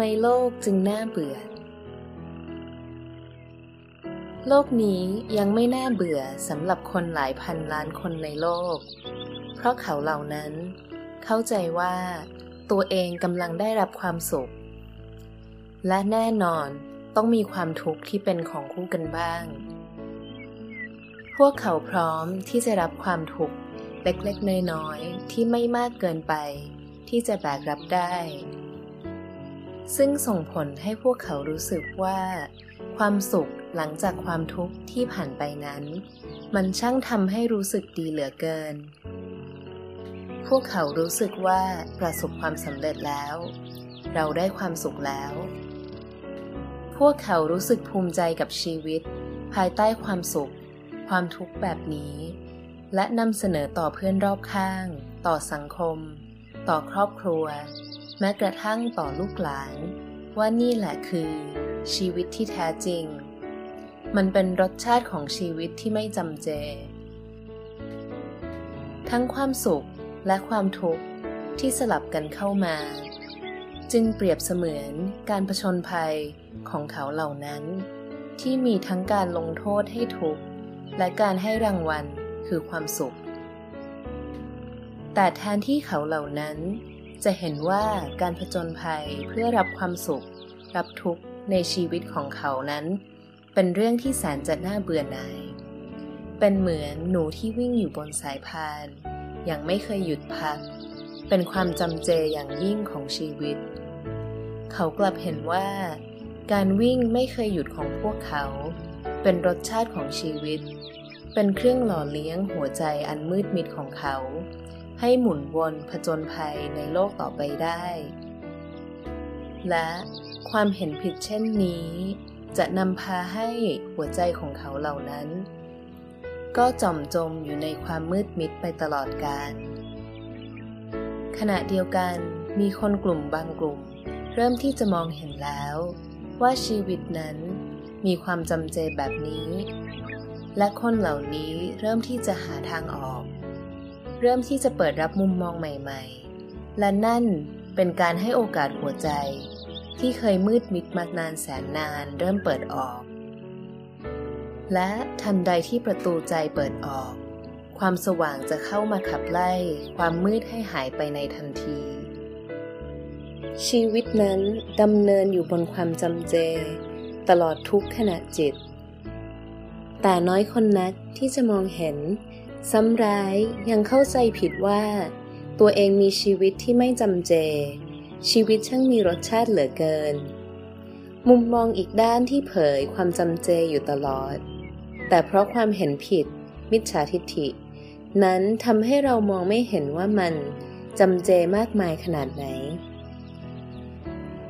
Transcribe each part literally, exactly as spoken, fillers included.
ไมโลกจึงน่าเบื่อโลกนี้ยังไม่น่าเบื่อสำหรับคนหลายพันล้านคนในโลกเพราะเขาเหล่านั้นเข้าใจว่าตัวเองกำลังได้รับความสุขและแน่นอนต้องมีความทุกข์ที่เป็นของคู่กันบ้างพวกเขาพร้อมที่จะรับความทุกข์เล็กๆน้อยๆที่ไม่มากเกินไปที่จะแบกรับได้ซึ่งส่งผลให้พวกเขารู้สึกว่าความสุขหลังจากความทุกข์ที่ผ่านไปนั้นมันช่างทำให้รู้สึกดีเหลือเกินพวกเขารู้สึกว่าประสบความสำเร็จแล้วเราได้ความสุขแล้วพวกเขารู้สึกภูมิใจกับชีวิตภายใต้ความสุขความทุกข์แบบนี้และนำเสนอต่อเพื่อนรอบข้างต่อสังคมต่อครอบครัวแม้กระทั่งต่อลูกหลานว่านี่แหละคือชีวิตที่แท้จริงมันเป็นรสชาติของชีวิตที่ไม่จำเจทั้งความสุขและความทุกข์ที่สลับกันเข้ามาจึงเปรียบเสมือนการผจญภัยของเขาเหล่านั้นที่มีทั้งการลงโทษให้ทุกข์และการให้รางวัลคือความสุขแต่แทนที่เขาเหล่านั้นจะเห็นว่าการผจญภัยเพื่อรับความสุขรับทุกข์ในชีวิตของเขานั้นเป็นเรื่องที่แสนจะน่าเบื่อหน่ายเป็นเหมือนหนูที่วิ่งอยู่บนสายพานยังไม่เคยหยุดพักเป็นความจำเจอย่างยิ่งของชีวิตเขากลับเห็นว่าการวิ่งไม่เคยหยุดของพวกเขาเป็นรสชาติของชีวิตเป็นเครื่องหล่อเลี้ยงหัวใจอันมืดมิดของเขาให้หมุนวนผจญภัยในโลกต่อไปได้และความเห็นผิดเช่นนี้จะนำพาให้หัวใจของเขาเหล่านั้นก็จมจมอยู่ในความมืดมิดไปตลอดกาลขณะเดียวกันมีคนกลุ่มบางกลุ่มเริ่มที่จะมองเห็นแล้วว่าชีวิตนั้นมีความจำเจแบบนี้และคนเหล่านี้เริ่มที่จะหาทางออกเริ่มที่จะเปิดรับมุมมองใหม่ๆและนั่นเป็นการให้โอกาสหัวใจที่เคยมืดมิดมานานแสนนานเริ่มเปิดออกและทันใดที่ประตูใจเปิดออกความสว่างจะเข้ามาขับไล่ความมืดให้หายไปในทันทีชีวิตนั้นดำเนินอยู่บนความจำเจตลอดทุกขณะจิตแต่น้อยคนนักที่จะมองเห็นซ้ำร้ายยังเข้าใจผิดว่าตัวเองมีชีวิตที่ไม่จำเจชีวิตช่างมีรสชาติเหลือเกินมุมมองอีกด้านที่เผยความจำเจอยู่ตลอดแต่เพราะความเห็นผิดมิจฉาทิฏฐินั้นทำให้เรามองไม่เห็นว่ามันจำเจมากมายขนาดไหน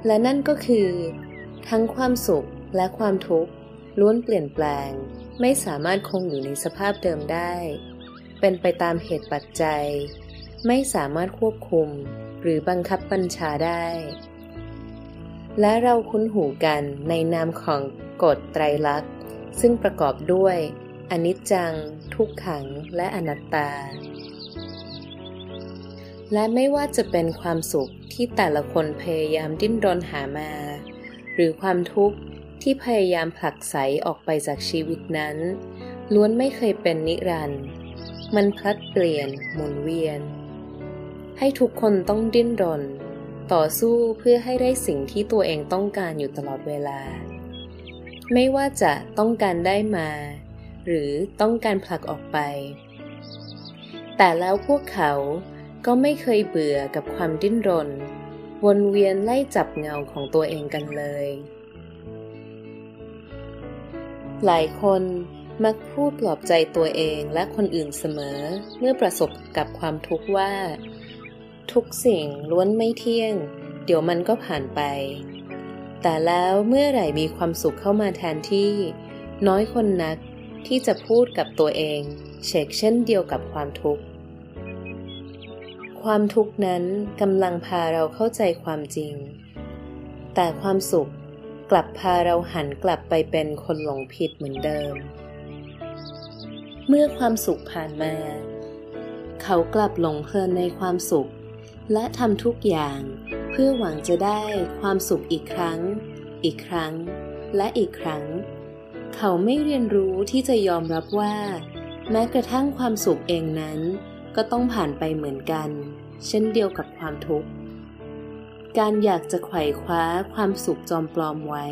และนั่นก็คือทั้งความสุขและความทุกข์ล้วนเปลี่ยนแปลงไม่สามารถคงอยู่ในสภาพเดิมได้เป็นไปตามเหตุปัจจัยไม่สามารถควบคุมหรือบังคับบัญชาได้และเราคุ้นหูกันในนามของกฎไตรลักษณ์ซึ่งประกอบด้วยอนิจจังทุกขังและอนัตตาและไม่ว่าจะเป็นความสุขที่แต่ละคนพยายามดิ้นรนหามาหรือความทุกข์ที่พยายามผลักไสออกไปจากชีวิตนั้นล้วนไม่เคยเป็นนิรันดร์มันพลัดเปลี่ยนหมุนเวียนให้ทุกคนต้องดิ้นรนต่อสู้เพื่อให้ได้สิ่งที่ตัวเองต้องการอยู่ตลอดเวลาไม่ว่าจะต้องการได้มาหรือต้องการผลักออกไปแต่แล้วพวกเขาก็ไม่เคยเบื่อกับความดิ้นรนวนเวียนไล่จับเงาของตัวเองกันเลยหลายคนมักพูดปลอบใจตัวเองและคนอื่นเสมอเมื่อประสบกับความทุกข์ว่าทุกสิ่งล้วนไม่เที่ยงเดี๋ยวมันก็ผ่านไปแต่แล้วเมื่อไหร่มีความสุขเข้ามาแทนที่น้อยคนนักที่จะพูดกับตัวเองเช่นเช่นเดียวกับความทุกข์ความทุกข์นั้นกำลังพาเราเข้าใจความจริงแต่ความสุขกลับพาเราหันกลับไปเป็นคนหลงผิดเหมือนเดิมเมื่อความสุขผ่านมาเขากลับหลงเพลินในความสุข และทำทุกอย่างเพื่อหวังจะได้ความสุขอีกครั้งอีกครั้งและอีกครั้งเขาไม่เรียนรู้ที่จะยอมรับว่าแม้กระทั่งความสุขเองนั้นก็ต้องผ่านไปเหมือนกันเช่นเดียวกับความทุกข์การอยากจะไขว่คว้าความสุขจอมปลอมไว้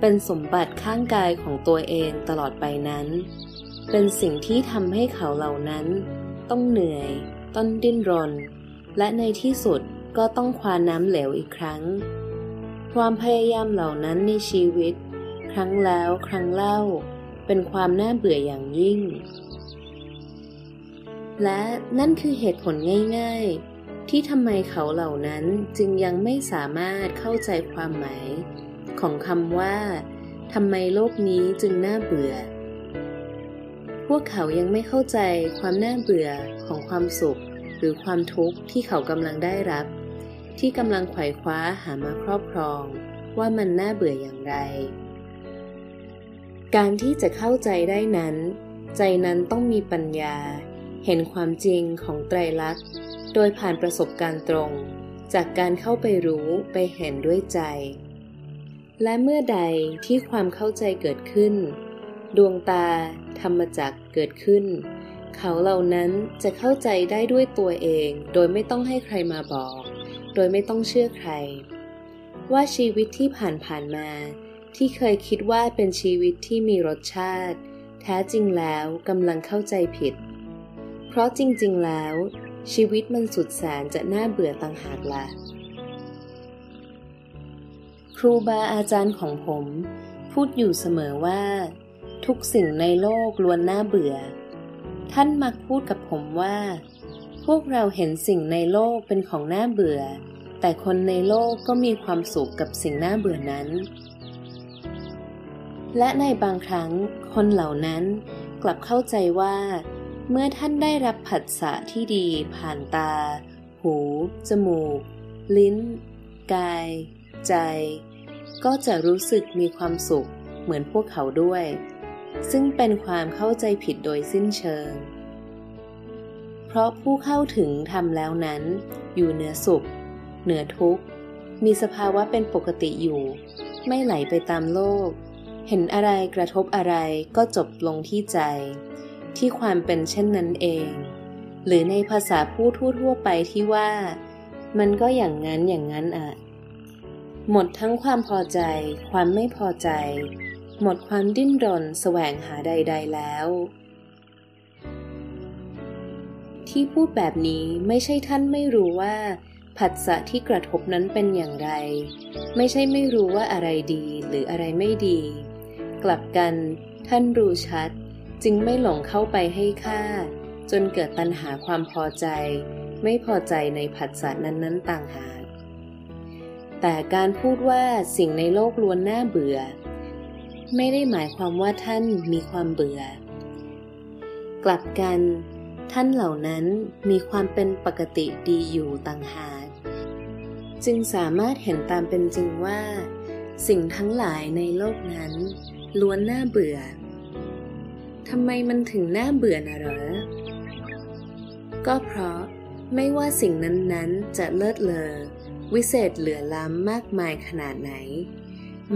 เป็นสมบัติข้างกายของตัวเองตลอดไปนั้นเป็นสิ่งที่ทำให้เขาเหล่านั้นต้องเหนื่อยต้องดิ้นรนและในที่สุดก็ต้องคว้าน้ำเหลวอีกครั้งความพยายามเหล่านั้นในชีวิตครั้งแล้วครั้งเล่าเป็นความน่าเบื่ออย่างยิ่งและนั่นคือเหตุผลง่ายๆที่ทำไมเขาเหล่านั้นจึงยังไม่สามารถเข้าใจความหมายของคำว่าทำไมโลกนี้จึงน่าเบื่อพวกเขายังไม่เข้าใจความน่าเบื่อของความสุขหรือความทุกข์ที่เขากำลังได้รับที่กำลังไขว่คว้าหามาครอบครองว่ามันน่าเบื่ออย่างไรการที่จะเข้าใจได้นั้นใจนั้นต้องมีปัญญาเห็นความจริงของไตรลักษณ์โดยผ่านประสบการณ์ตรงจากการเข้าไปรู้ไปเห็นด้วยใจและเมื่อใดที่ความเข้าใจเกิดขึ้นดวงตาธรรมจักรเกิดขึ้นเขาเหล่านั้นจะเข้าใจได้ด้วยตัวเองโดยไม่ต้องให้ใครมาบอกโดยไม่ต้องเชื่อใครว่าชีวิตที่ผ่านผ่านมาที่เคยคิดว่าเป็นชีวิตที่มีรสชาติแท้จริงแล้วกำลังเข้าใจผิดเพราะจริงๆแล้วชีวิตมันสุดแสนจะน่าเบื่อต่างหากล่ะครูบาอาจารย์ของผมพูดอยู่เสมอว่าทุกสิ่งในโลกล้วนน่าเบื่อท่านมักพูดกับผมว่าพวกเราเห็นสิ่งในโลกเป็นของน่าเบื่อแต่คนในโลกก็มีความสุขกับสิ่งน่าเบื่อนั้นและในบางครั้งคนเหล่านั้นกลับเข้าใจว่าเมื่อท่านได้รับผัสสะที่ดีผ่านตาหูจมูกลิ้นกายใจก็จะรู้สึกมีความสุขเหมือนพวกเขาด้วยซึ่งเป็นความเข้าใจผิดโดยสิ้นเชิงเพราะผู้เข้าถึงธรรมแล้วนั้นอยู่เหนือสุขเหนือทุกข์มีสภาวะเป็นปกติอยู่ไม่ไหลไปตามโลกเห็นอะไรกระทบอะไรก็จบลงที่ใจที่ความเป็นเช่นนั้นเองหรือในภาษาผู้ทั่วๆไปที่ว่ามันก็อย่างนั้นอย่างนั้นอ่ะหมดทั้งความพอใจความไม่พอใจหมดความดิ้นรนแสวงหาใดๆแล้วที่พูดแบบนี้ไม่ใช่ท่านไม่รู้ว่าผัสสะที่กระทบนั้นเป็นอย่างไรไม่ใช่ไม่รู้ว่าอะไรดีหรืออะไรไม่ดีกลับกันท่านรู้ชัดจึงไม่หลงเข้าไปให้ค่าจนเกิดตัณหาความพอใจไม่พอใจในผัสสะนั้นๆต่างหากแต่การพูดว่าสิ่งในโลกล้วนน่าเบื่อไม่ได้หมายความว่าท่านมีความเบื่อกลับกันท่านเหล่านั้นมีความเป็นปกติดีอยู่ต่างหากจึงสามารถเห็นตามเป็นจริงว่าสิ่งทั้งหลายในโลกนั้นล้วนน่าเบื่อทำไมมันถึงน่าเบื่อนะเหรอก็เพราะไม่ว่าสิ่งนั้นๆจะเลิศเลอวิเศษเหลือล้ำมากมายขนาดไหน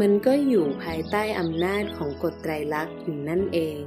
มันก็อยู่ภายใต้อำนาจของกฎไตรลักษณ์อยู่นั่นเอง